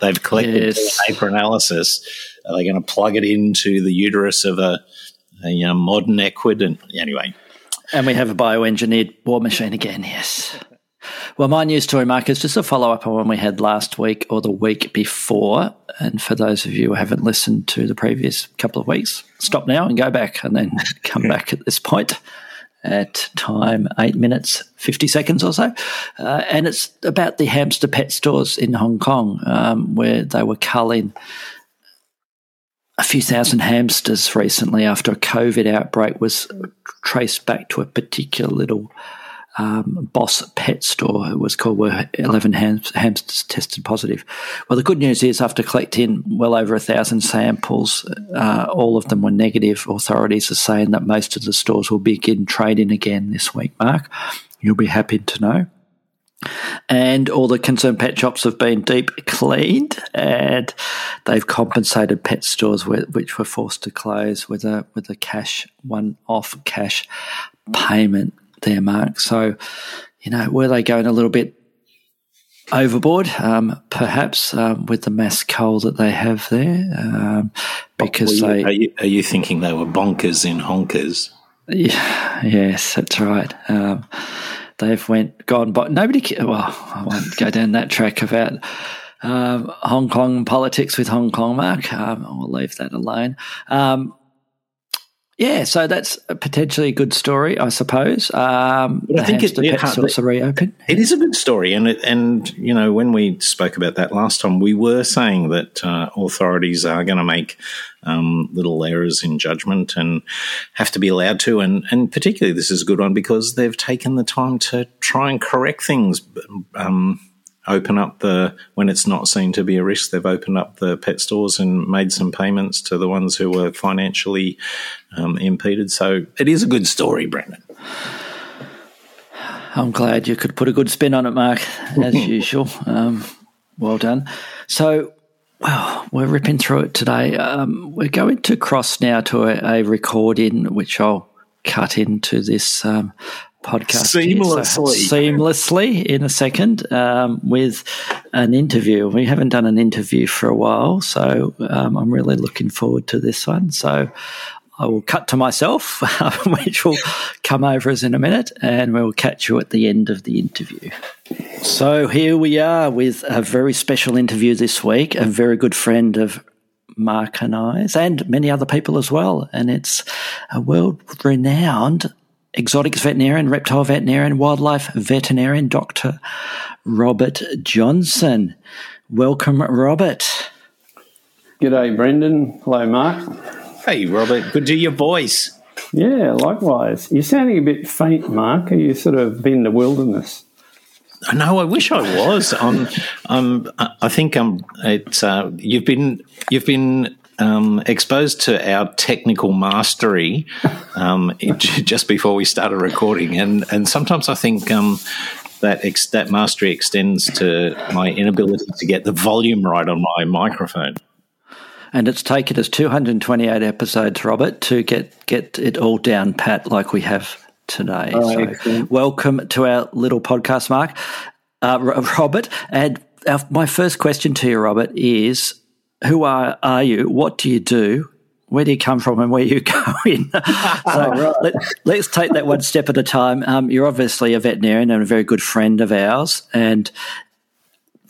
they've collected DNA for analysis. Are they going to plug it into the uterus of a modern equid? And anyway, and we have a bioengineered war machine again. Yes. Well, my news story, Mark, is just a follow-up on one we had last week or the week before. And for those of you who haven't listened to the previous couple of weeks, stop now and go back and then come back at this point at time 8 minutes, 50 seconds or so. And it's about the hamster pet stores in Hong Kong, where they were culling a few thousand hamsters recently after a COVID outbreak was traced back to a particular little boss pet store, it was called, where 11 hamsters tested positive. Well, the good news is after collecting well over 1,000 samples, all of them were negative. Authorities are saying that most of the stores will begin trading again this week, Mark. You'll be happy to know. And all the concerned pet shops have been deep cleaned, and they've compensated pet stores which were forced to close with a cash, one-off cash payment there, Mark. So, you know, were they going a little bit overboard, perhaps, with the mass cull that they have there? Because are you thinking they were bonkers in honkers? Yeah, yes, that's right. They've gone by. Nobody. Well, I won't go down that track about Hong Kong politics with Hong Kong, Mark. I'll leave that alone. Yeah, so that's potentially a good story, I suppose. I think it's also reopened. It is a good story, and you know, when we spoke about that last time, we were saying that authorities are going to make little errors in judgment and have to be allowed to, and particularly this is a good one because they've taken the time to try and correct things. Open up when it's not seen to be a risk, they've opened up the pet stores and made some payments to the ones who were financially impeded. So it is a good story, Brandon. I'm glad you could put a good spin on it, Mark, as usual. Well done. So, wow, we're ripping through it today. We're going to cross now to a recording, which I'll cut into this podcast seamlessly in a second with an interview. We haven't done an interview for a while, so I'm really looking forward to this one. So I will cut to myself, which will come over us in a minute, and we'll catch you at the end of the interview. So here we are with a very special interview this week, a very good friend of Mark and I's and many other people as well, and it's a world-renowned exotics veterinarian, reptile veterinarian, wildlife veterinarian, Dr. Robert Johnson. Welcome, Robert. G'day, Brendan. Hello, Mark. Hey, Robert. Good to hear your voice. Yeah, likewise. You're sounding a bit faint, Mark. Are you sort of been in the wilderness? No, I wish I was. You've been exposed to our technical mastery just before we started recording, and sometimes I think that mastery extends to my inability to get the volume right on my microphone. And it's taken us 228 episodes, Robert, to get it all down pat like we have today. So welcome to our little podcast, Mark, Robert. And my first question to you, Robert, is: who are you? What do you do? Where do you come from and where are you going? Let's take that one step at a time. You're obviously a veterinarian and a very good friend of ours. And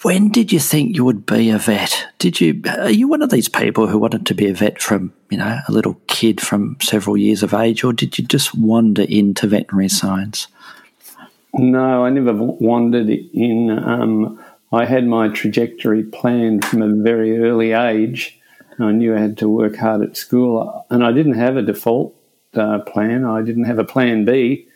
when did you think you would be a vet? Are you one of these people who wanted to be a vet from, a little kid from several years of age, or did you just wander into veterinary science? No, I never wandered in. I had my trajectory planned from a very early age. I knew I had to work hard at school, and I didn't have a default plan. I didn't have a plan B,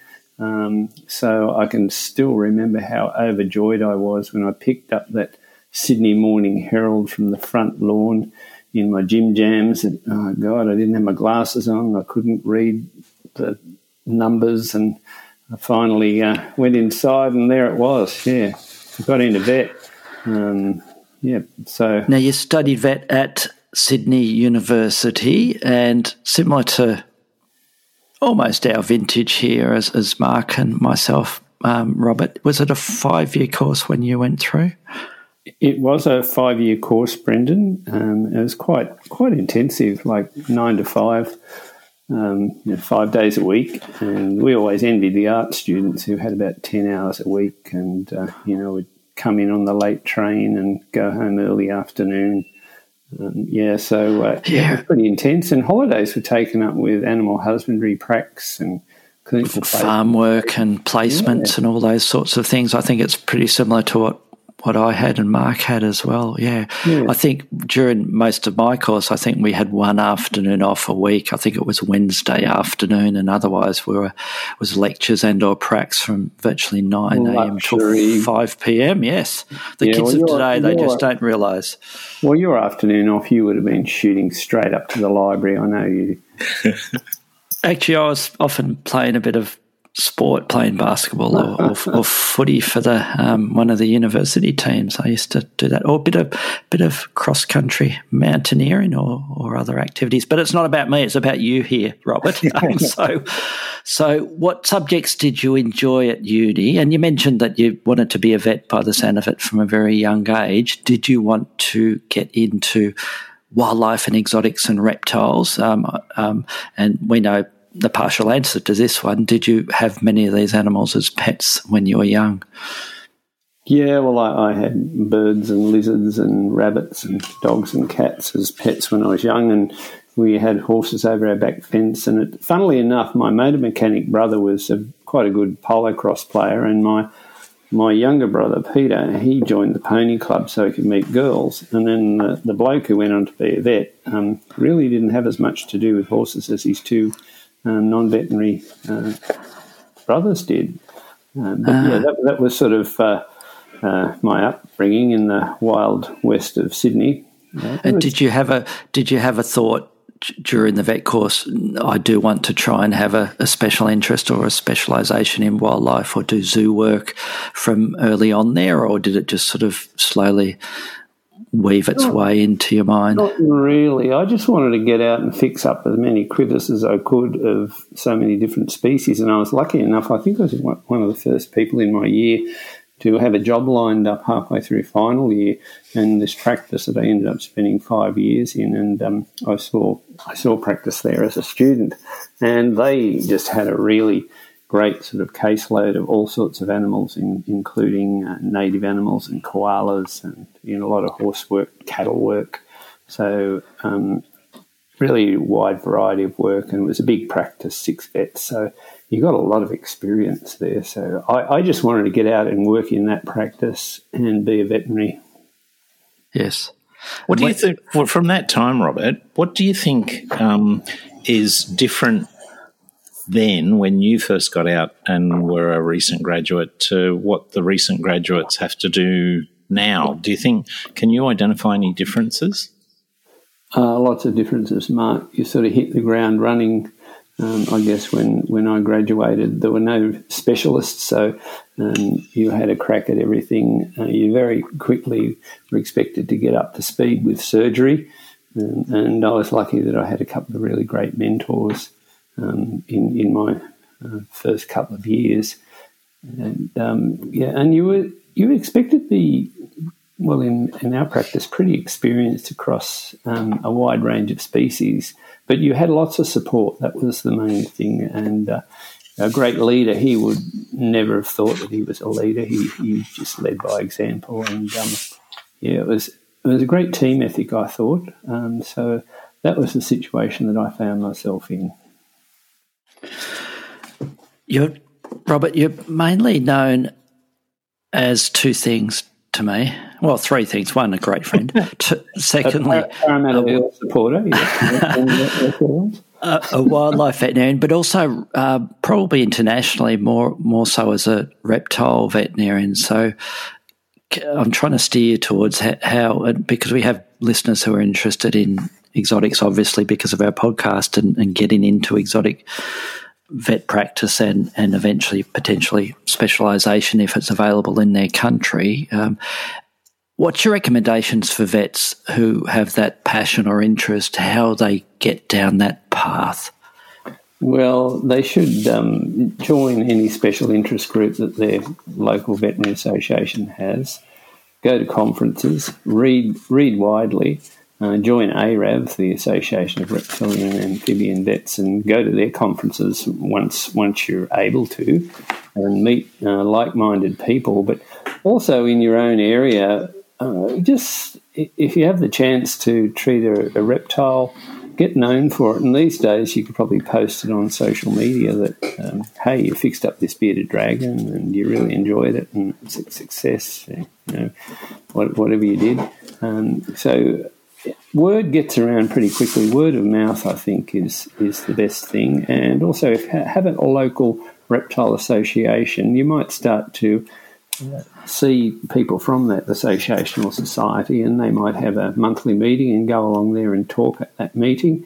so I can still remember how overjoyed I was when I picked up that Sydney Morning Herald from the front lawn in my gym jams. And, oh, God, I didn't have my glasses on. I couldn't read the numbers, and I finally went inside, and there it was, yeah. Got into vet, so... Now, you studied vet at Sydney University, and similar to almost our vintage here as Mark and myself, Robert, was it a 5-year course when you went through? It was a 5-year course, Brendan. It was quite intensive, like 9 to 5, 5 days a week, and we always envied the art students who had about 10 hours a week and, would come in on the late train and go home early afternoon. It was pretty intense, and holidays were taken up with animal husbandry practice and clinical farm work and placements and all those sorts of things. I think it's pretty similar to what I had and Mark had as well, yeah. I think during most of my course, I think we had one afternoon off a week. I think it was Wednesday afternoon, and otherwise it was lectures and or pracs from virtually 9 a.m. till 5 p.m, yes. The kids of today, they just don't realise. Well, your afternoon off, you would have been shooting straight up to the library, I know you. Actually, I was often playing a bit of sport, playing basketball or footy for the one of the university teams. I used to do that, or a bit of cross country mountaineering or other activities. But it's not about me; it's about you here, Robert. So what subjects did you enjoy at uni? And you mentioned that you wanted to be a vet by the sound of it from a very young age. Did you want to get into wildlife and exotics and reptiles? And we know the partial answer to this one. Did you have many of these animals as pets when you were young? Yeah, well, I had birds and lizards and rabbits and dogs and cats as pets when I was young, and we had horses over our back fence. And it, funnily enough, my motor mechanic brother was quite a good polo cross player, and my younger brother, Peter, he joined the pony club so he could meet girls. And then the bloke who went on to be a vet really didn't have as much to do with horses as his two non-veterinary brothers did. Yeah, that was sort of my upbringing in the wild west of Sydney. Did you have a thought during the vet course, I do want to try and have a special interest or a specialisation in wildlife or do zoo work from early on there, or did it just sort of slowly weave its way into your mind? Not really. I just wanted to get out and fix up as many critters as I could of so many different species, and I was lucky enough, I think I was one of the first people in my year to have a job lined up halfway through final year, and this practice that I ended up spending 5 years in, and I saw practice there as a student, and they just had a really great sort of caseload of all sorts of animals, including native animals and koalas, and a lot of horse work, cattle work, so really wide variety of work, and it was a big practice, 6 vets, so you got a lot of experience there. So I just wanted to get out and work in that practice and be a veterinary. Yes. What do you think, well, from that time, Robert, what do you think is different then when you first got out and were a recent graduate to what the recent graduates have to do now? Do you think, can you identify any differences? Lots of differences, Mark. You sort of hit the ground running. I guess when I graduated, there were no specialists, so you had a crack at everything. You very quickly were expected to get up to speed with surgery, and I was lucky that I had a couple of really great mentors in my first couple of years. And and you were expected to be, well, in our practice, pretty experienced across a wide range of species. But you had lots of support. That was the main thing. And a great leader, he would never have thought that he was a leader. He just led by example. And, it was a great team ethic, I thought. So that was the situation that I found myself in. Robert, you're mainly known as two things to me. Well, three things. One, a great friend. Secondly, a supporter, a wildlife veterinarian, but also probably internationally more so as a reptile veterinarian. So I'm trying to steer towards how, because we have listeners who are interested in exotics, obviously, because of our podcast and getting into exotic vet practice and eventually potentially specialisation if it's available in their country. What's your recommendations for vets who have that passion or interest, how they get down that path? Well, they should join any special interest group that their local veterinary association has, go to conferences, read widely, join ARAV, the Association of Reptilian and Amphibian Vets, and go to their conferences once you're able to, and meet like-minded people. But also in your own area, just if you have the chance to treat a reptile, get known for it. And these days you could probably post it on social media that, hey, you fixed up this bearded dragon and you really enjoyed it and it's a success, whatever you did. So word gets around pretty quickly. Word of mouth, I think, is the best thing. And also, if have a local reptile association, you might start to see people from that association or society, and they might have a monthly meeting and go along there and talk at that meeting.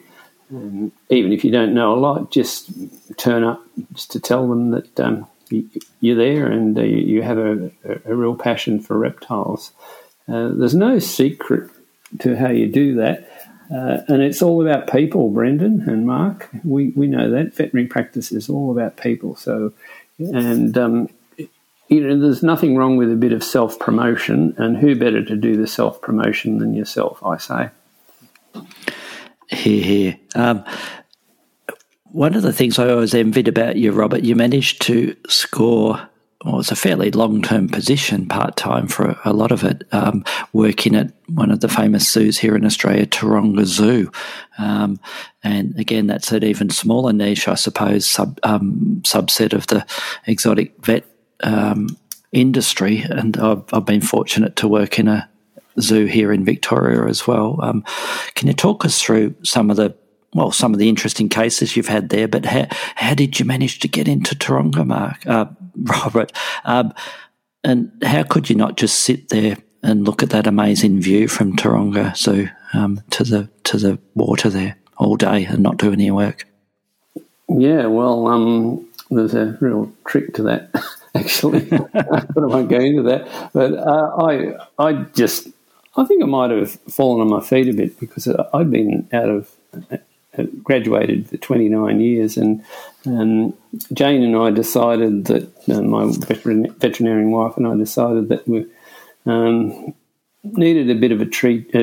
Even if you don't know a lot, just turn up just to tell them that you're there and you have a real passion for reptiles. There's no secret to how you do that. And it's all about people, Brendan and Mark. We know that. Veterinary practice is all about people. So, and, there's nothing wrong with a bit of self-promotion, and who better to do the self-promotion than yourself, I say. Hear, hear. One of the things I always envied about you, Robert, you managed to score well, it's a fairly long-term position, part-time for a lot of it, working at one of the famous zoos here in Australia, Taronga Zoo. And again, that's an even smaller niche, I suppose, subset of the exotic vet industry. And I've been fortunate to work in a zoo here in Victoria as well. Can you talk us through some of the interesting cases you've had there, but how did you manage to get into Taronga, Robert? And how could you not just sit there and look at that amazing view from Taronga Zoo to the water there all day and not do any work? Yeah, well, there's a real trick to that, actually. But I won't go into that. But I think I might have fallen on my feet a bit because I'd been graduated for 29 years, and Jane and I decided that my veterinarian wife and I decided that we needed a bit of a change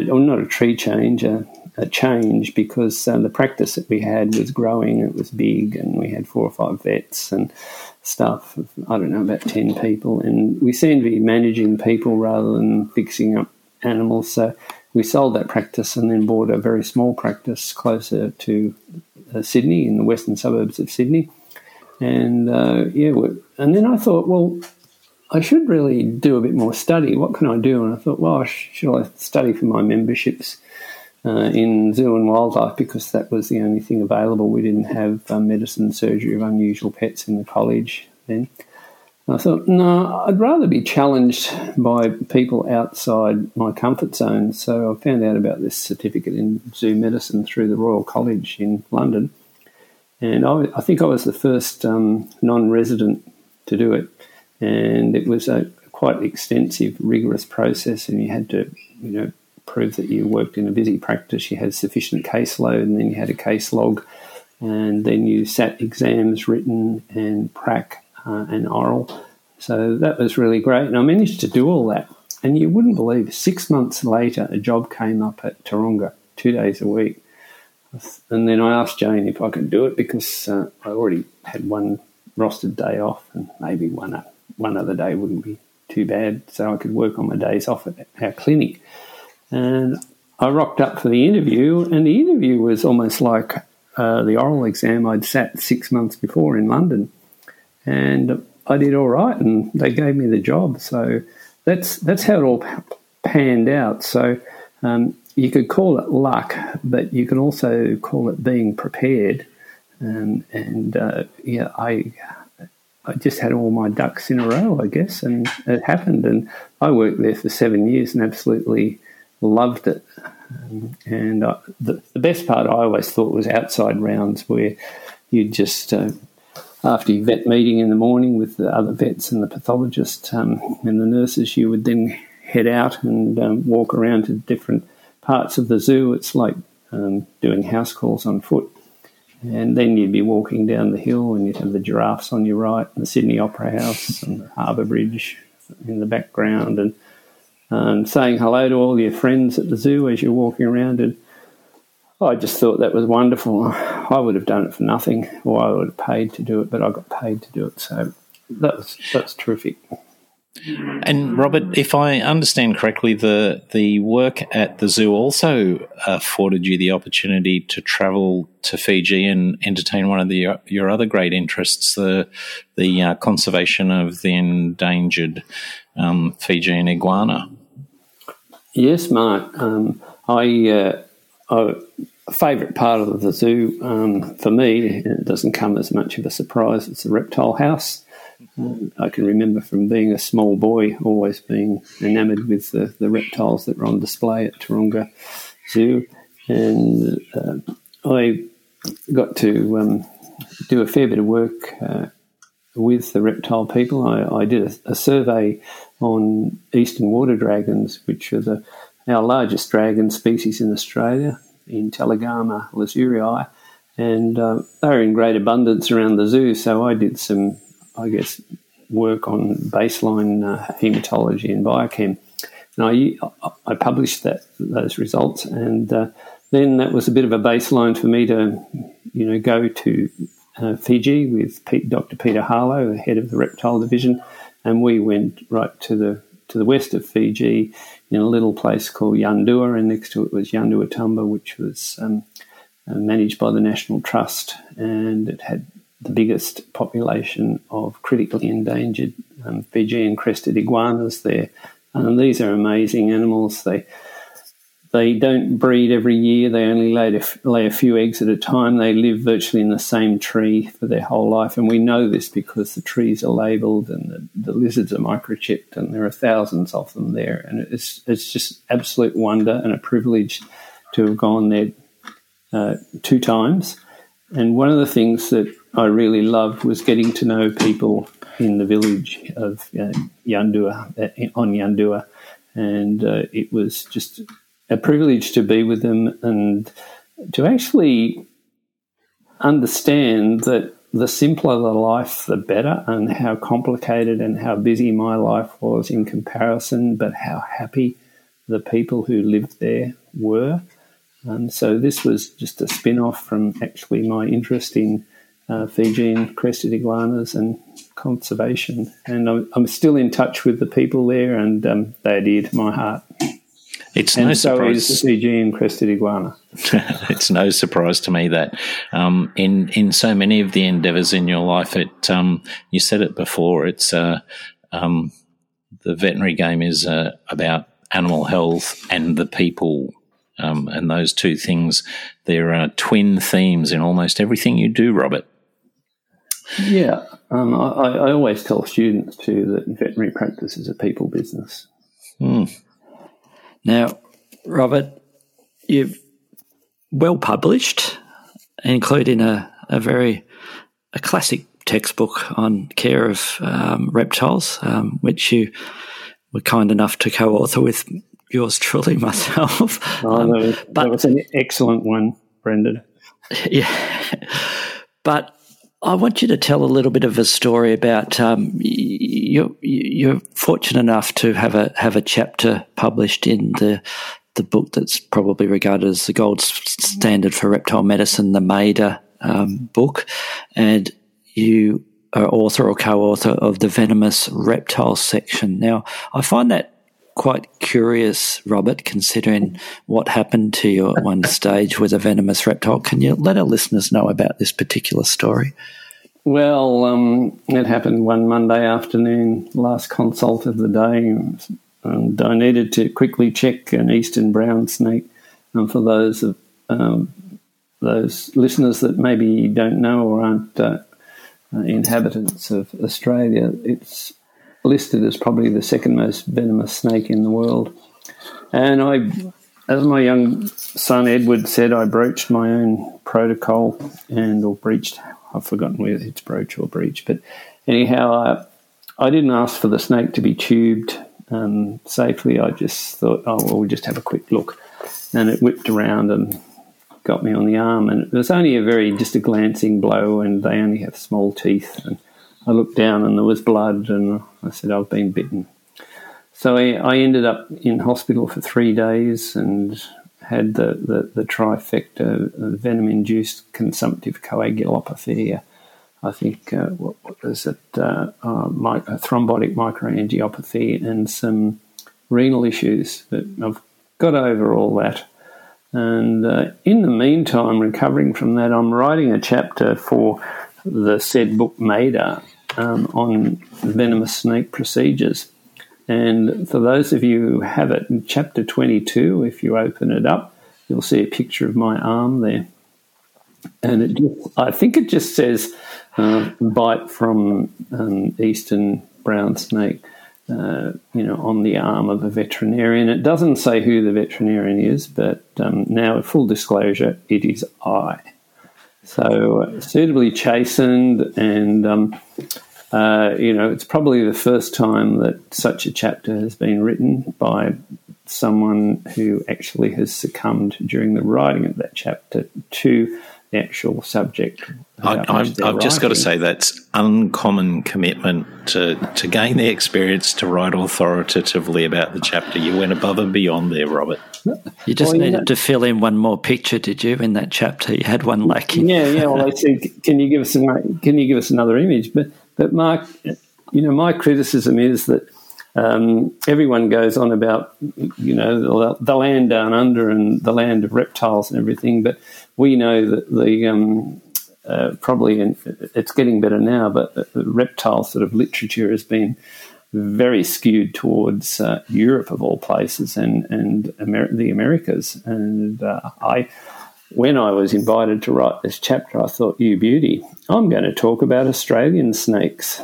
because the practice that we had was growing. It was big, and we had 4 or 5 vets and staff of, I don't know, about 10 people, and we seemed to be managing people rather than fixing up animals. So we sold that practice and then bought a very small practice closer to Sydney, in the western suburbs of Sydney. And, and then I thought, well, I should really do a bit more study. What can I do? And I thought, well, should I study for my memberships in zoo and wildlife, because that was the only thing available. We didn't have medicine, surgery of unusual pets in the college then. I thought, no, I'd rather be challenged by people outside my comfort zone. So I found out about this certificate in zoo medicine through the Royal College in London. And I think I was the first non-resident to do it. And it was a quite extensive, rigorous process. And you had to, prove that you worked in a busy practice, you had sufficient caseload, and then you had a case log. And then you sat exams, written and prac, and oral. So that was really great, and I managed to do all that. And you wouldn't believe, 6 months later a job came up at Taronga, 2 days a week. And then I asked Jane if I could do it, because I already had one rostered day off, and maybe one other day wouldn't be too bad, so I could work on my days off at our clinic. And I rocked up for the interview, and the interview was almost like the oral exam I'd sat 6 months before in London. And I did all right, and they gave me the job. So that's how it all panned out. So you could call it luck, but you can also call it being prepared. I just had all my ducks in a row, I guess, and it happened. And I worked there for 7 years and absolutely loved it. And the best part I always thought was outside rounds, where you just after your vet meeting in the morning with the other vets and the pathologist and the nurses, you would then head out and walk around to different parts of the zoo. It's like doing house calls on foot. And then you'd be walking down the hill, and you'd have the giraffes on your right, and the Sydney Opera House and the Harbour Bridge in the background, and saying hello to all your friends at the zoo as you're walking around. And I just thought that was wonderful. I would have done it for nothing, or I would have paid to do it, but I got paid to do it. So that's terrific. And Robert, if I understand correctly, the work at the zoo also afforded you the opportunity to travel to Fiji and entertain one of your other great interests, the conservation of the endangered Fijian iguana. Yes, Mark. A favourite part of the zoo for me, and it doesn't come as much of a surprise, it's the reptile house. I can remember from being a small boy always being enamoured with the reptiles that were on display at Taronga Zoo. And I got to do a fair bit of work with the reptile people. I did a survey on eastern water dragons, which are our largest dragon species in Australia, in Telagama lasurii, and they're in great abundance around the zoo. So I did some, I guess, work on baseline hematology and biochem, and I published those results. And then that was a bit of a baseline for me to, go to Fiji with Dr. Peter Harlow, the head of the reptile division, and we went right to the west of Fiji in a little place called Yandua, and next to it was Yandua Tumba, which was managed by the National Trust, and it had the biggest population of critically endangered Fijian crested iguanas there. And these are amazing animals. They don't breed every year. They only lay a few eggs at a time. They live virtually in the same tree for their whole life, and we know this because the trees are labelled and the lizards are microchipped, and there are thousands of them there. And it's just absolute wonder and a privilege to have gone there 2 times. And one of the things that I really loved was getting to know people in the village of Yandua, and it was just a privilege to be with them and to actually understand that the simpler the life, the better, and how complicated and how busy my life was in comparison, but how happy the people who lived there were. And so this was just a spin-off from actually my interest in Fijian crested iguanas and conservation. And I'm still in touch with the people there, and they are dear to my heart. It's and no so surprise. Is Fijian crested iguana. It's no surprise to me that in so many of the endeavours in your life, it you said it before. It's the veterinary game is about animal health and the people. And those two things, there are twin themes in almost everything you do, Robert. Yeah. I always tell students, too, that veterinary practice is a people business. Mm. Now, Robert, you've well published, including a classic textbook on care of reptiles, which you were kind enough to co-author with yours truly, myself. That was an excellent one, Brendan. Yeah. But I want you to tell a little bit of a story about you're fortunate enough to have a chapter published in the book that's probably regarded as the gold standard for reptile medicine, the MADA book, and you are author or co-author of the venomous reptile section. Now, I find that quite curious, Robert, considering what happened to you at one stage with a venomous reptile. Can you let our listeners know about this particular story? Well, it happened one Monday afternoon, last consult of the day, and I needed to quickly check an eastern brown snake. And for those listeners that maybe don't know or aren't inhabitants of Australia, it's listed as probably the second most venomous snake in the world. And as my young son Edward said, I broached my own protocol or breached. I've forgotten whether it's broach or breach. But anyhow, I didn't ask for the snake to be tubed safely. I just thought, we'll just have a quick look. And it whipped around and got me on the arm. And it was only just a glancing blow, and they only have small teeth. And I looked down and there was blood, and I said, I've been bitten. So I ended up in hospital for 3 days and had the trifecta of venom-induced consumptive coagulopathy. I think, what was it, thrombotic microangiopathy and some renal issues. But I've got over all that. And in the meantime, recovering from that, I'm writing a chapter for the said book MADA, on venomous snake procedures. And for those of you who have it, in chapter 22, if you open it up, you'll see a picture of my arm there. And I think it just says bite from eastern brown snake, on the arm of a veterinarian. It doesn't say who the veterinarian is, but now, full disclosure, it is I. So suitably chastened, and it's probably the first time that such a chapter has been written by someone who actually has succumbed during the writing of that chapter to the actual subject. I've just got to say that's uncommon commitment to gain the experience to write authoritatively about the chapter. You went above and beyond there, Robert. You just needed to fill in one more picture, did you? In that chapter, you had one lacking. Yeah. Well, I said, can you give us another image? But Mark, You know, my criticism is that everyone goes on about, you know, the land down under and the land of reptiles and everything, but we know that the probably, and it's getting better now, but the reptile sort of literature has been very skewed towards Europe of all places and the Americas. And when I was invited to write this chapter, I thought, you beauty, I'm going to talk about Australian snakes.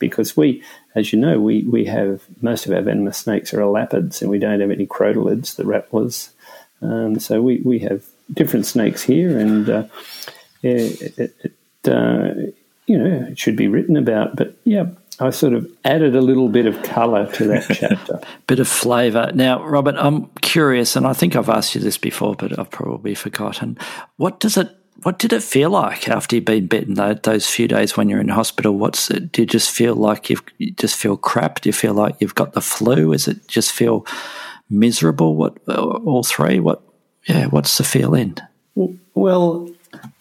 Because we, as you know, we have most of our venomous snakes are elapids, and we don't have any crotalids, the rattlers. So we have different snakes here, and you know, it should be written about. But yeah, I sort of added a little bit of colour to that chapter, bit of flavour. Now, Robert, I'm curious, and I think I've asked you this before, but I've probably forgotten. What did it feel like after you've been bitten? Those few days when you're in hospital, do you just feel like you just feel crap? Do you feel like you've got the flu? Is it just feel miserable? What, all three? What? Yeah, what's the feeling? Well,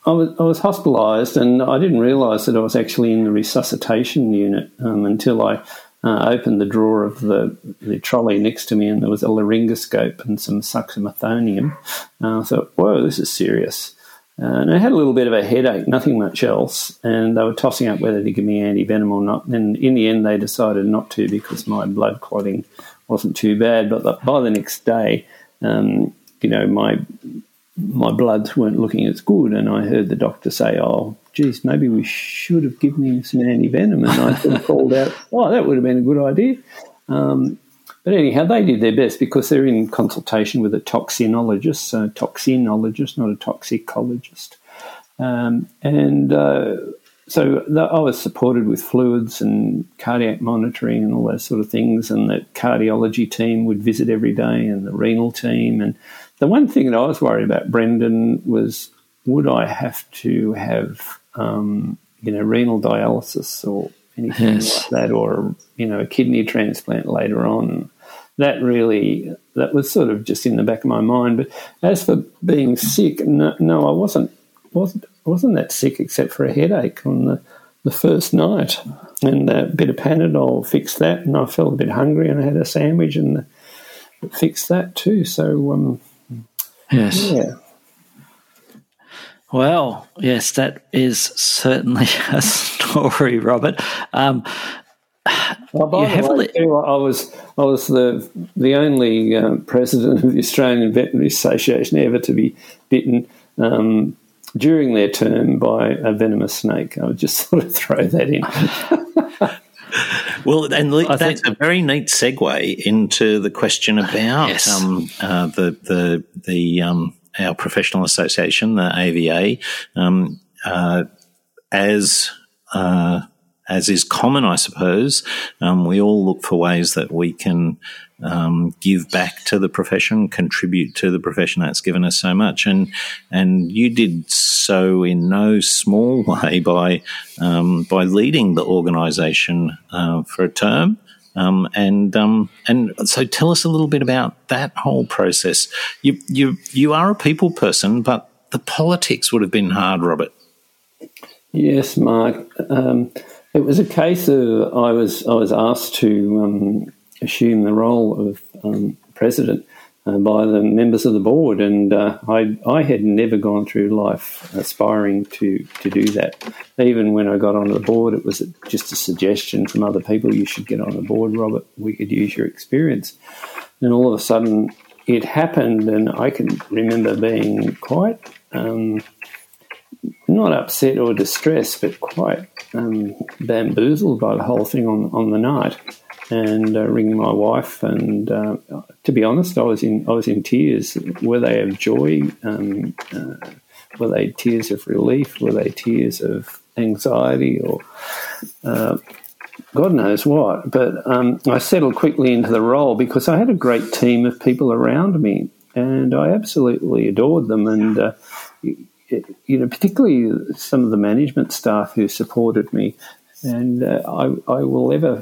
I was hospitalised, and I didn't realise that I was actually in the resuscitation unit until I opened the drawer of the trolley next to me, and there was a laryngoscope and some succinylmethonium. I thought, whoa, this is serious. And I had a little bit of a headache, nothing much else, and they were tossing up whether to give me anti-venom or not. And in the end, they decided not to because my blood clotting wasn't too bad. But by the next day, you know, my bloods weren't looking as good, and I heard the doctor say, oh, geez, maybe we should have given him some anti-venom. And I sort of called out, oh, that would have been a good idea. But anyhow, they did their best because they're in consultation with a toxinologist, not a toxicologist. I was supported with fluids and cardiac monitoring and all those sort of things, and the cardiology team would visit every day and the renal team. And the one thing that I was worried about, Brendan, was would I have to have, you know, renal dialysis or anything like that, or, you know, a kidney transplant later on. That was sort of just in the back of my mind. But as for being sick, no, I wasn't that sick except for a headache on the first night. And a bit of Panadol fixed that, and I felt a bit hungry and I had a sandwich and it fixed that too. So, yeah. Well, yes, that is certainly a story, Robert. Well, by the way, too, I was the only president of the Australian Veterinary Association ever to be bitten during their term by a venomous snake. I would just sort of throw that in. Well, and that's a very neat segue into the question about our professional association, the AVA, as is common, I suppose, we all look for ways that we can give back to the profession, contribute to the profession that's given us so much. And you did so in no small way by leading the organisation for a term. And so tell us a little bit about that whole process. You are a people person, but the politics would have been hard, Robert. Yes, Mark. It was a case of I was asked to assume the role of president by the members of the board, and I had never gone through life aspiring to do that. Even when I got onto the board, it was just a suggestion from other people, you should get on the board, Robert, we could use your experience. And all of a sudden it happened, and I can remember being quite, not upset or distressed, but quite bamboozled by the whole thing on the night. And ringing my wife, and to be honest, I was in tears. Were they of joy? Were they tears of relief? Were they tears of anxiety? Or God knows what. But I settled quickly into the role because I had a great team of people around me, and I absolutely adored them. And you know, particularly some of the management staff who supported me. And I will ever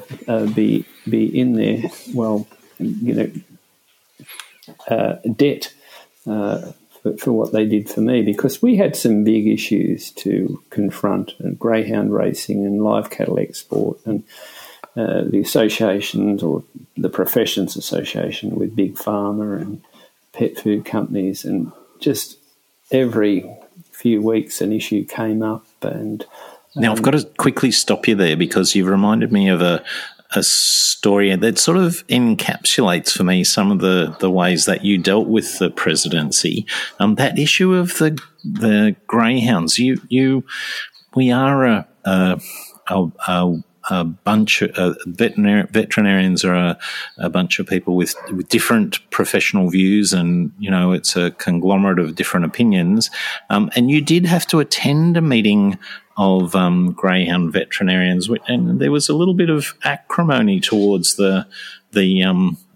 be in their, well, you know, debt for what they did for me, because we had some big issues to confront, and greyhound racing and live cattle export, and the associations or the professions association with Big Pharma and pet food companies, and just every few weeks an issue came up. And now I've got to quickly stop you there, because you've reminded me of a story that sort of encapsulates for me some of the ways that you dealt with the presidency. That issue of the greyhounds. We are a bunch of veterinarians are a bunch of people with different professional views, and you know, it's a conglomerate of different opinions. And you did have to attend a meeting of greyhound veterinarians, and there was a little bit of acrimony towards the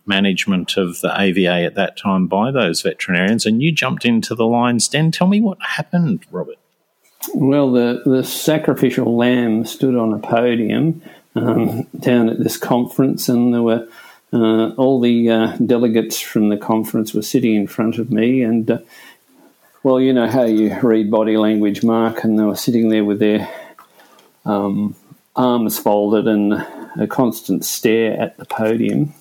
management of the AVA at that time by those veterinarians, and you jumped into the lion's den. Tell me what happened, Robert. Well, the sacrificial lamb stood on a podium down at this conference, and there were all the delegates from the conference were sitting in front of me, and well, you know how you read body language, Mark, and they were sitting there with their arms folded and a constant stare at the podium,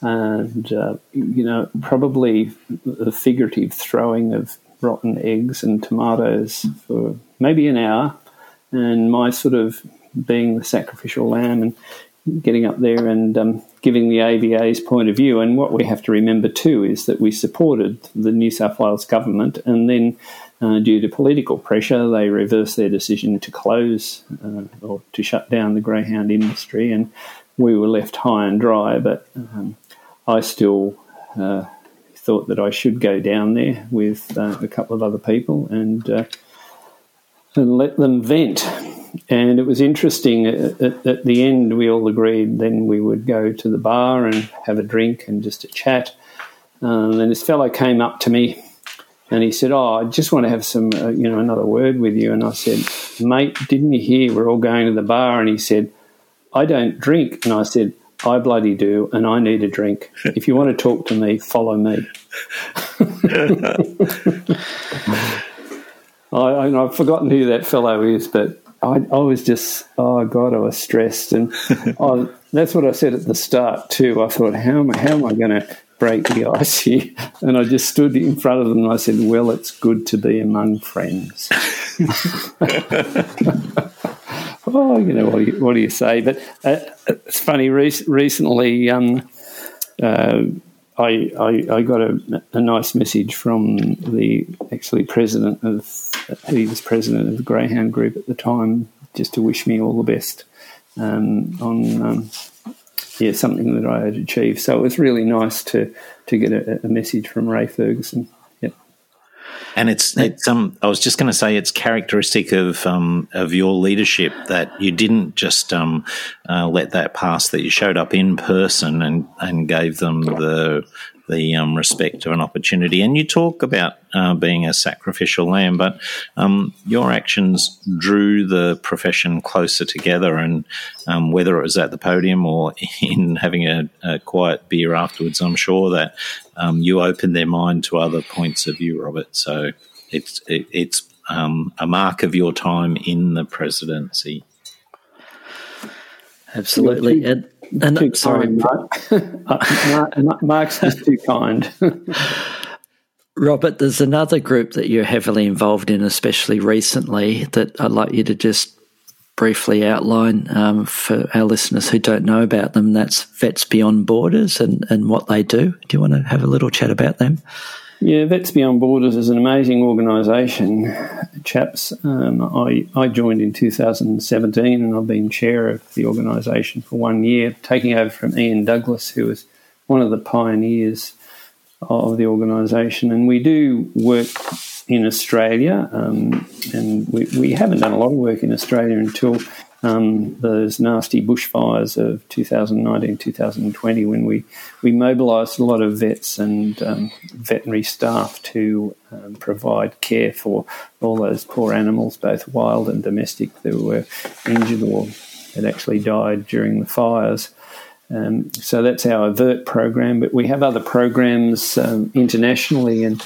and, you know, probably the figurative throwing of rotten eggs and tomatoes for maybe an hour, and my sort of being the sacrificial lamb and getting up there and giving the AVA's point of view. And what we have to remember too is that we supported the New South Wales government, and then due to political pressure they reversed their decision to close or to shut down the greyhound industry, and we were left high and dry. But I still thought that I should go down there with a couple of other people and let them vent. And it was interesting, at the end we all agreed then we would go to the bar and have a drink and just a chat. And this fellow came up to me and he said, "Oh, I just want to have some, another word with you." And I said, "Mate, didn't you hear we're all going to the bar?" And he said, "I don't drink." And I said, "I bloody do, and I need a drink. If you want to talk to me, follow me." I've forgotten who that fellow is, but I was just, oh, God, I was stressed. And that's what I said at the start too. I thought, how am I going to break the ice here? And I just stood in front of them and I said, "Well, it's good to be among friends." Oh, you know, what do you say? But it's funny. Recently, I got a nice message from he was president of the Greyhound Group at the time, just to wish me all the best on something that I had achieved. So it was really nice to get a message from Ray Ferguson. And it's I was just going to say it's characteristic of your leadership that you didn't just let that pass, that you showed up in person and gave them the respect of an opportunity. And you talk about being a sacrificial lamb, but your actions drew the profession closer together, and whether it was at the podium or in having a quiet beer afterwards, I'm sure that you opened their mind to other points of view, Robert. So it's a mark of your time in the presidency. Absolutely. And too kind, Mark. Mark's just too kind. Robert, there's another group that you're heavily involved in, especially recently, that I'd like you to just briefly outline for our listeners who don't know about them. That's Vets Beyond Borders and what they do. Do you want to have a little chat about them? Yeah, Vets Beyond Borders is an amazing organisation, chaps. I joined in 2017 and I've been chair of the organisation for 1 year, taking over from Ian Douglas, who was one of the pioneers of the organisation. And we do work in Australia, and we haven't done a lot of work in Australia until those nasty bushfires of 2019-2020, when we mobilised a lot of vets and veterinary staff to provide care for all those poor animals, both wild and domestic, that were injured or had actually died during the fires. So that's our AVERT program, but we have other programs internationally, and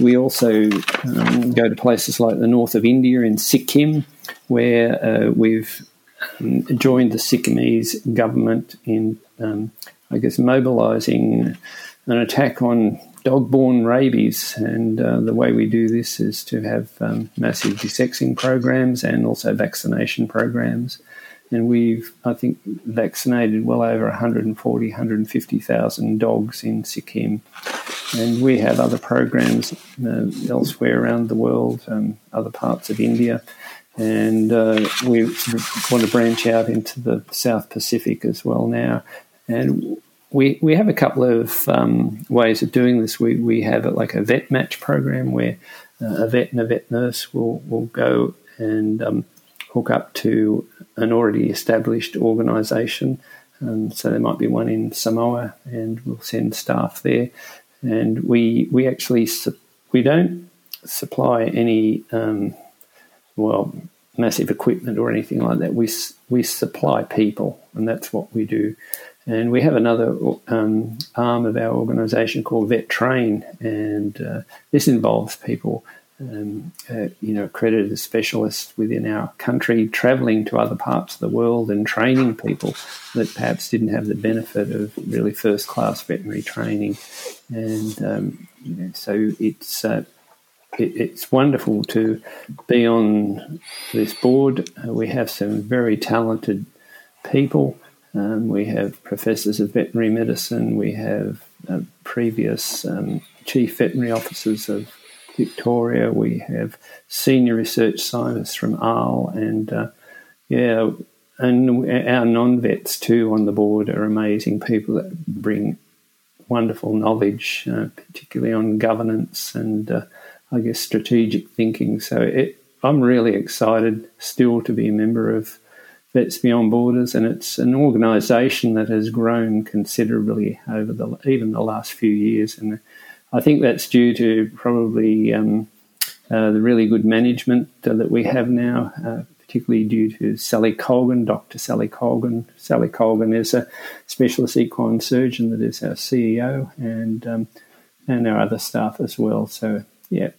we also go to places like the north of India in Sikkim, where we've joined the Sikkimese government in, I guess, mobilising an attack on dog-borne rabies, and the way we do this is to have massive desexing programs and also vaccination programs. And we've, I think, vaccinated well over 140,000, 150,000 dogs in Sikkim. And we have other programs elsewhere around the world, other parts of India. And we want to branch out into the South Pacific as well now. And we have a couple of ways of doing this. We have like a Vet Match program where a vet and a vet nurse will go and hook up to an already established organisation. So there might be one in Samoa, and we'll send staff there. And we actually we don't supply any massive equipment or anything like that. We supply people, and that's what we do. And we have another arm of our organisation called Vet Train, and this involves people accredited specialists within our country travelling to other parts of the world and training people that perhaps didn't have the benefit of really first-class veterinary training. And so it's wonderful to be on this board. We have some very talented people. We have professors of veterinary medicine. We have previous chief veterinary officers of Victoria. We have senior research scientists from ARL, and our non-vets too on the board are amazing people that bring wonderful knowledge, particularly on governance and I guess strategic thinking. So I'm really excited still to be a member of Vets Beyond Borders, and it's an organisation that has grown considerably over even the last few years, and I think that's due to probably the really good management that we have now, particularly due to Sally Colgan, Dr. Sally Colgan. Sally Colgan is a specialist equine surgeon that is our CEO, and our other staff as well. So, yeah,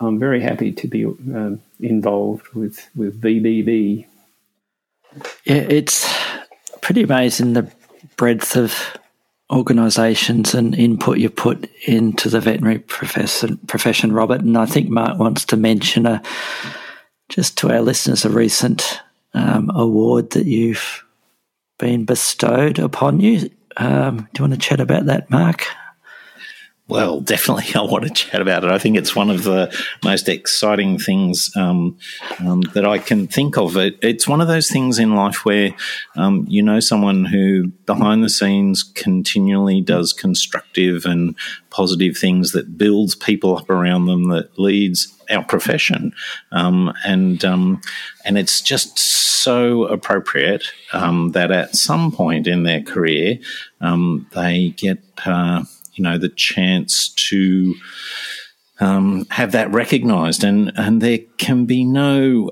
I'm very happy to be involved with VBB. Yeah, it's pretty amazing the breadth of organisations and input you put into the veterinary profession, Robert. And I think Mark wants to mention just to our listeners a recent award that you've been bestowed upon you. Do you want to chat about that, Mark? Well, definitely I want to chat about it. I think it's one of the most exciting things that I can think of. It's one of those things in life where you know someone who behind the scenes continually does constructive and positive things that builds people up around them, that leads our profession. And it's just so appropriate that at some point in their career they get the chance to have that recognised, and there can be no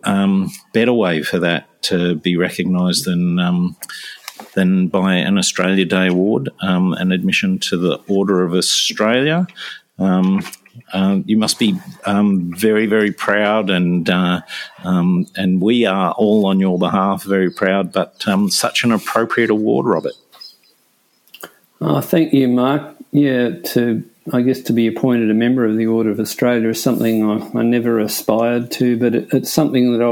better way for that to be recognised than by an Australia Day award, an admission to the Order of Australia. You must be very, very proud, and we are all on your behalf very proud. But such an appropriate award, Robert. Oh, thank you, Mark. Yeah, to be appointed a member of the Order of Australia is something I never aspired to, but it's something that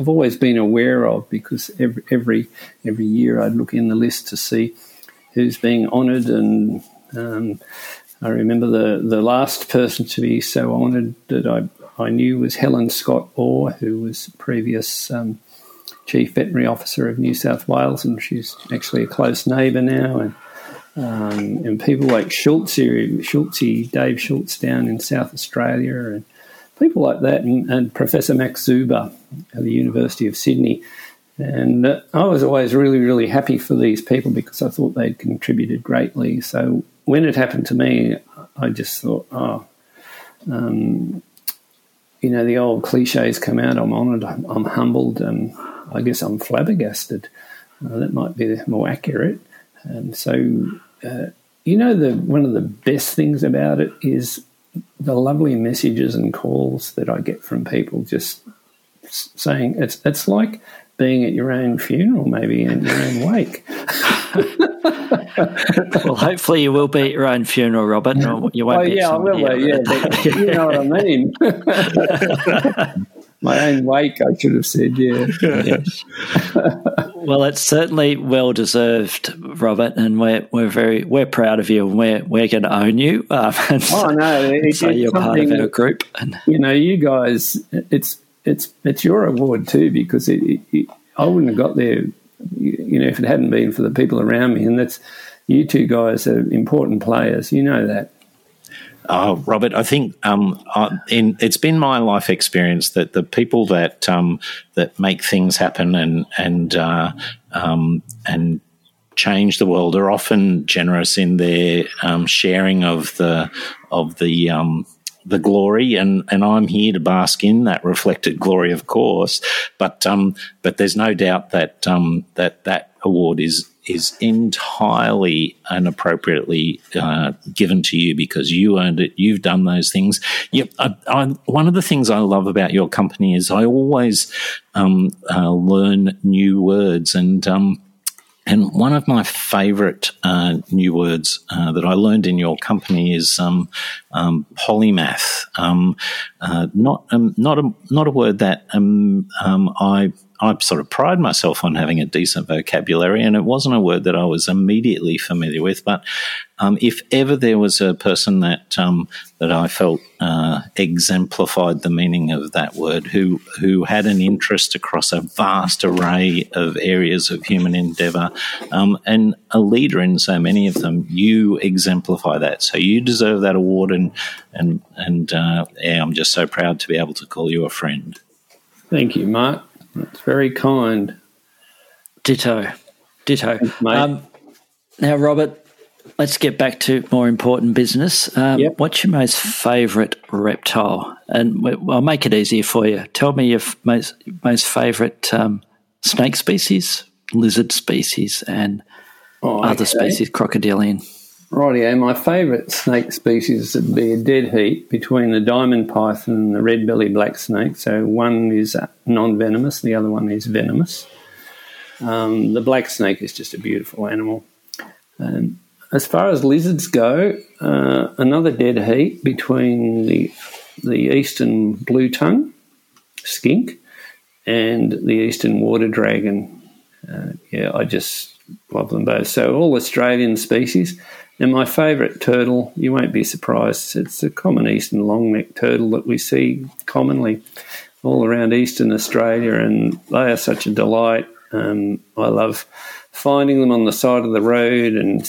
I've always been aware of, because every year I'd look in the list to see who's being honoured, and I remember the last person to be so honoured that I knew was Helen Scott Orr, who was previous Chief Veterinary Officer of New South Wales, and she's actually a close neighbour now, and people like Dave Schultz down in South Australia, and people like that, and Professor Max Zuber at the University of Sydney. And I was always really, really happy for these people, because I thought they'd contributed greatly. So when it happened to me, I just thought, the old cliches come out, I'm honoured, I'm humbled, and I guess I'm flabbergasted. That might be more accurate. One of the best things about it is the lovely messages and calls that I get from people just saying it's like being at your own funeral, maybe, and your own wake. Well, hopefully you will be at your own funeral, Robert. Or you won't be at somebody else. But you know what I mean. My own wake, I should have said, yes. Well, it's certainly well deserved, Robert, and we're proud of you, and we're going to own you. So you're part of our group, and you guys, it's your award too, because I wouldn't have got there, if it hadn't been for the people around me, and that's you two guys are important players. You know that. Oh, Robert, I think it's been my life experience that the people that that make things happen and change the world are often generous in their sharing of the glory, and I'm here to bask in that reflected glory, of course. But there's no doubt that that award is entirely and appropriately given to you because you earned it. You've done those things. One of the things I love about your company is I always learn new words, and one of my favourite new words that I learned in your company is polymath. Not a word that I sort of pride myself on having a decent vocabulary, and it wasn't a word that I was immediately familiar with. But if ever there was a person that that I felt exemplified the meaning of that word, who had an interest across a vast array of areas of human endeavour, and a leader in so many of them, you exemplify that. So you deserve that award, and I'm just so proud to be able to call you a friend. Thank you, Mark. It's very kind. Ditto. Thanks, mate. Now, Robert, let's get back to more important business. What's your most favourite reptile? And I'll make it easier for you. Tell me your most favourite snake species, lizard species, and other species, crocodilian. Rightio, my favourite snake species would be a dead heat between the diamond python and the red-bellied black snake. So one is non-venomous, the other one is venomous. The black snake is just a beautiful animal. As far as lizards go, another dead heat between the eastern blue tongue skink and the eastern water dragon. I just love them both. So all Australian species. And my favourite turtle, you won't be surprised, it's a common eastern long-necked turtle that we see commonly all around eastern Australia, and they are such a delight. I love finding them on the side of the road and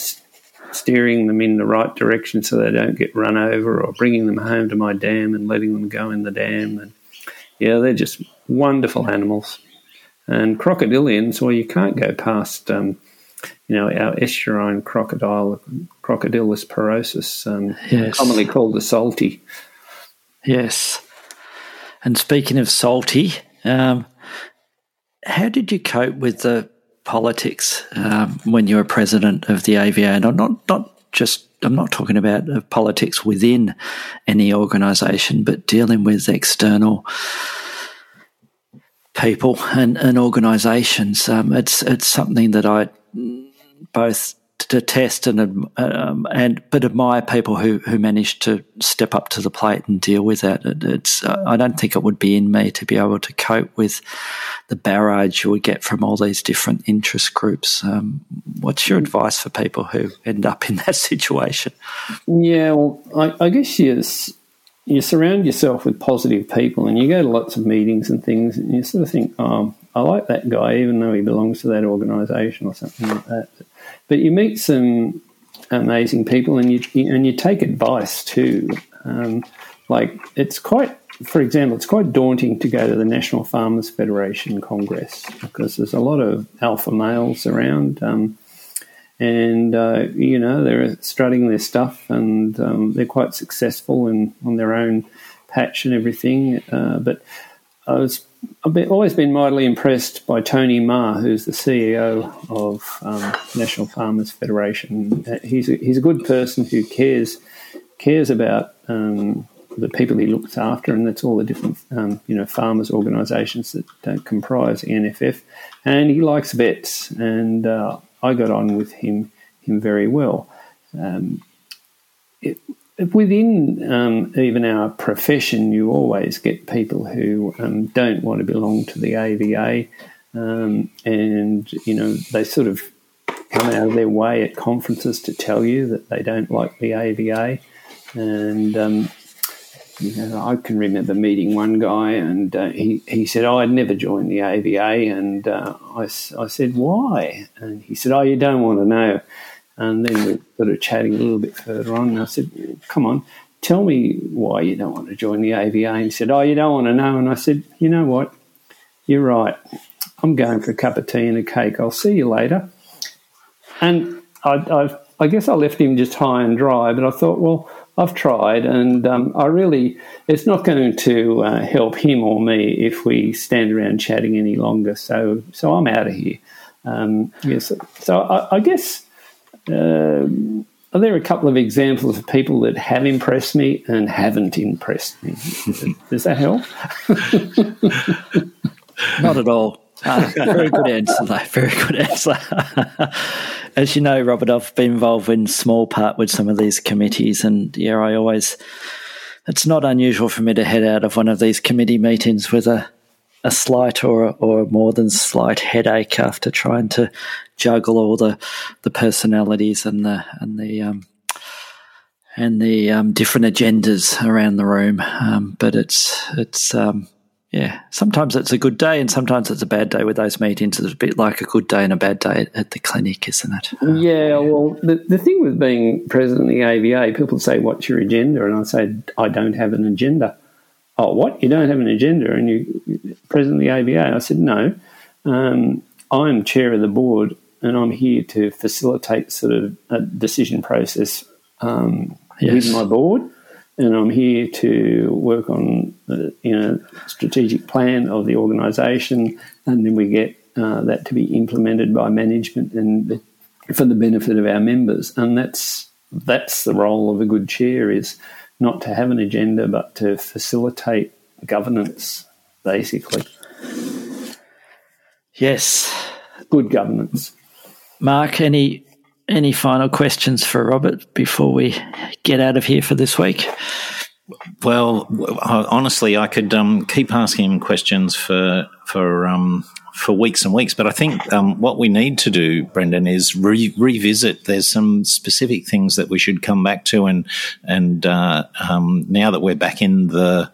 steering them in the right direction so they don't get run over, or bringing them home to my dam and letting them go in the dam. And they're just wonderful animals. And crocodilians, you can't go past... our estuarine crocodile, Crocodylus porosus, commonly called the salty. Yes. And speaking of salty, how did you cope with the politics when you were president of the AVA? And I'm not talking about politics within any organisation, but dealing with external people and organisations. It's something that I both detest but admire people who manage to step up to the plate and deal with that. I don't think it would be in me to be able to cope with the barrage you would get from all these different interest groups. What's your advice for people who end up in that situation? Yeah, well, I guess you surround yourself with positive people, and you go to lots of meetings and things, and you sort of think, oh, I like that guy even though he belongs to that organisation or something like that. But you meet some amazing people, and you take advice too. It's quite daunting to go to the National Farmers Federation Congress because there's a lot of alpha males around, they're strutting their stuff, and they're quite successful on their own patch and everything. But I've always been mightily impressed by Tony Marr, who's the CEO of National Farmers Federation. He's a good person who cares about the people he looks after, and that's all the different farmers organisations that comprise the NFF. And he likes vets, and I got on with him very well. Within even our profession, you always get people who don't want to belong to the AVA, and they sort of come out of their way at conferences to tell you that they don't like the AVA. And I can remember meeting one guy, and he said, "Oh, I'd never join the AVA," and I said, "Why?" And he said, "Oh, you don't want to know." And then we were sort of chatting a little bit further on, and I said, "Come on, tell me why you don't want to join the AVA." And he said, "Oh, you don't want to know." And I said, "You know what? You're right. I'm going for a cup of tea and a cake. I'll see you later." And I guess I left him just high and dry, but I thought, well, I've tried, and it's not going to help him or me if we stand around chatting any longer. So I'm out of here. I guess... there are a couple of examples of people that have impressed me and haven't impressed me. Does that help? Not at all. Very good answer, though. Very good answer. As you know, Robert, I've been involved in small part with some of these committees, and it's not unusual for me to head out of one of these committee meetings with a slight or more than slight headache after trying to juggle all the personalities and the different agendas around the room. But it's sometimes it's a good day and sometimes it's a bad day with those meetings. It's a bit like a good day and a bad day at the clinic, isn't it? Well, the thing with being president of the AVA, people say, "What's your agenda?" And I say, "I don't have an agenda." "Oh, what? You don't have an agenda and you're president of the AVA?" I said, "No, I'm chair of the board and I'm here to facilitate sort of a decision process with my board, and I'm here to work on the strategic plan of the organisation, and then we get that to be implemented by management and for the benefit of our members." And that's the role of a good chair, is not to have an agenda but to facilitate governance, basically. Yes. Good governance. Mark, any final questions for Robert before we get out of here for this week? Well, honestly, I could keep asking him questions for weeks and weeks, but I think what we need to do, Brendan, is revisit. There's some specific things that we should come back to, and now that we're back in the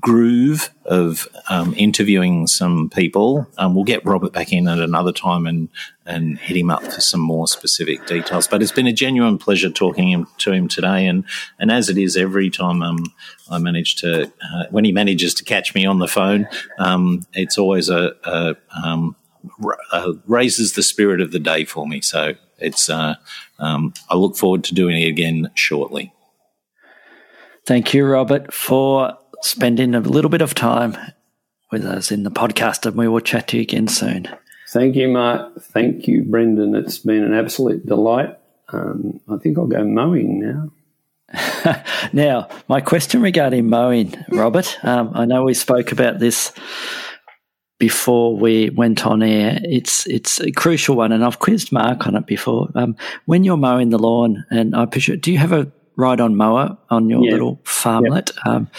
groove of interviewing some people, we'll get Robert back in at another time and hit him up for some more specific details. But it's been a genuine pleasure talking to him today, and as it is every time I manage to when he manages to catch me on the phone, it's always raises the spirit of the day for me. So it's I look forward to doing it again shortly. Thank you, Robert, for spending a little bit of time with us in the podcast, and we will chat to you again soon. Thank you, Mark. Thank you, Brendan. It's been an absolute delight. I think I'll go mowing now. Now, my question regarding mowing, Robert, I know we spoke about this before we went on air. It's a crucial one, and I've quizzed Mark on it before. When you're mowing the lawn, and I appreciate, do you have a ride-on mower on your little farmlet?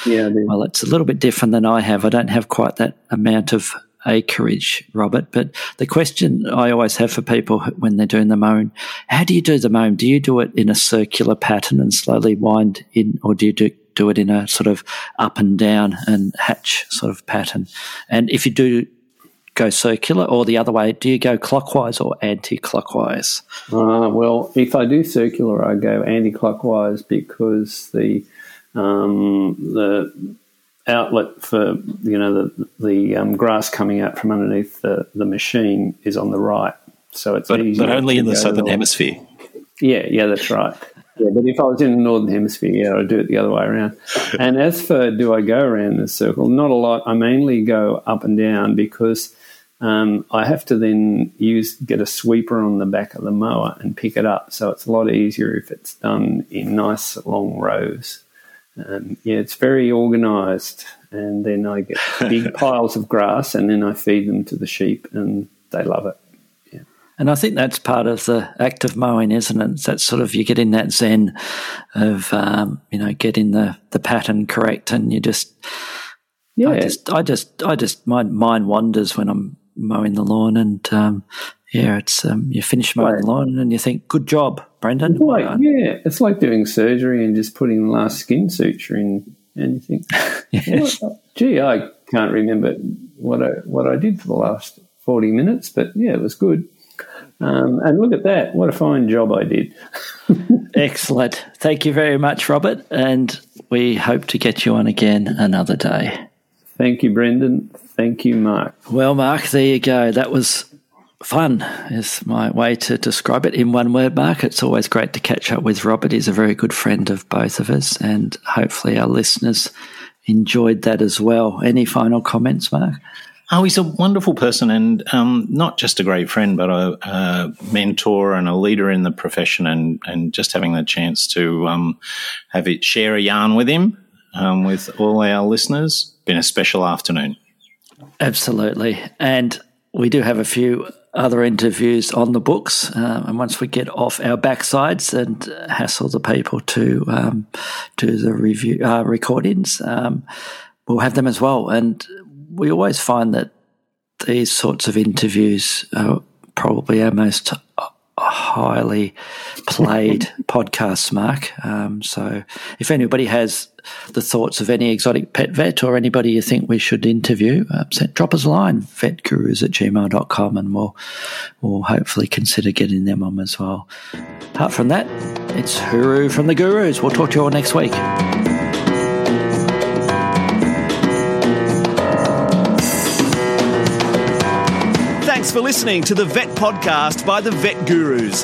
Yep. Well, it's a little bit different than I have. I don't have quite that amount of acreage, Robert, but the question I always have for people when they're doing the mowing, how do you do the mowing? Do you do it in a circular pattern and slowly wind in, or do you do it in a sort of up and down and hatch sort of pattern? And if you do go circular or the other way, do you go clockwise or anti-clockwise? Well, if I do circular, I go anti-clockwise because the outlet for the grass coming out from underneath the machine is on the right, so it's easier. But only in the southern hemisphere. Yeah, that's right. Yeah, but if I was in the Northern Hemisphere, yeah, I'd do it the other way around. And as for do I go around the circle, not a lot. I mainly go up and down because I have to then get a sweeper on the back of the mower and pick it up. So it's a lot easier if it's done in nice long rows. Yeah, it's very organised. And then I get big piles of grass and then I feed them to the sheep and they love it. And I think that's part of the act of mowing, isn't it? That sort of you get in that zen of, getting the pattern correct, and you just, yeah. I just, my mind wanders when I'm mowing the lawn, and you finish mowing the lawn and you think, good job, Brendan. It's like, it's like doing surgery and just putting the last skin suture in, and you think, I can't remember what I did for the last 40 minutes, but yeah, it was good. And look at that, what a fine job I did. Excellent. Thank you very much, Robert, and we hope to get you on again another day. Thank you, Brendan. Thank you, Mark. Well, Mark, there you go. That was fun is my way to describe it in one word, Mark. It's always great to catch up with Robert. He's a very good friend of both of us, and hopefully our listeners enjoyed that as well. Any final comments, Mark? Oh, he's a wonderful person, and not just a great friend, but a mentor and a leader in the profession, and just having the chance to share a yarn with him, with all our listeners. Been a special afternoon. Absolutely. And we do have a few other interviews on the books, and once we get off our backsides and hassle the people to do the review recordings, we'll have them as well. And we always find that these sorts of interviews are probably our most highly played podcasts, Mark. So if anybody has the thoughts of any exotic pet vet or anybody you think we should interview, drop us a line, vetgurus@gmail.com, and we'll hopefully consider getting them on as well. Apart from that, it's hooroo from the Gurus. We'll talk to you all next week. Thanks for listening to the Vet Podcast by the Vet Gurus.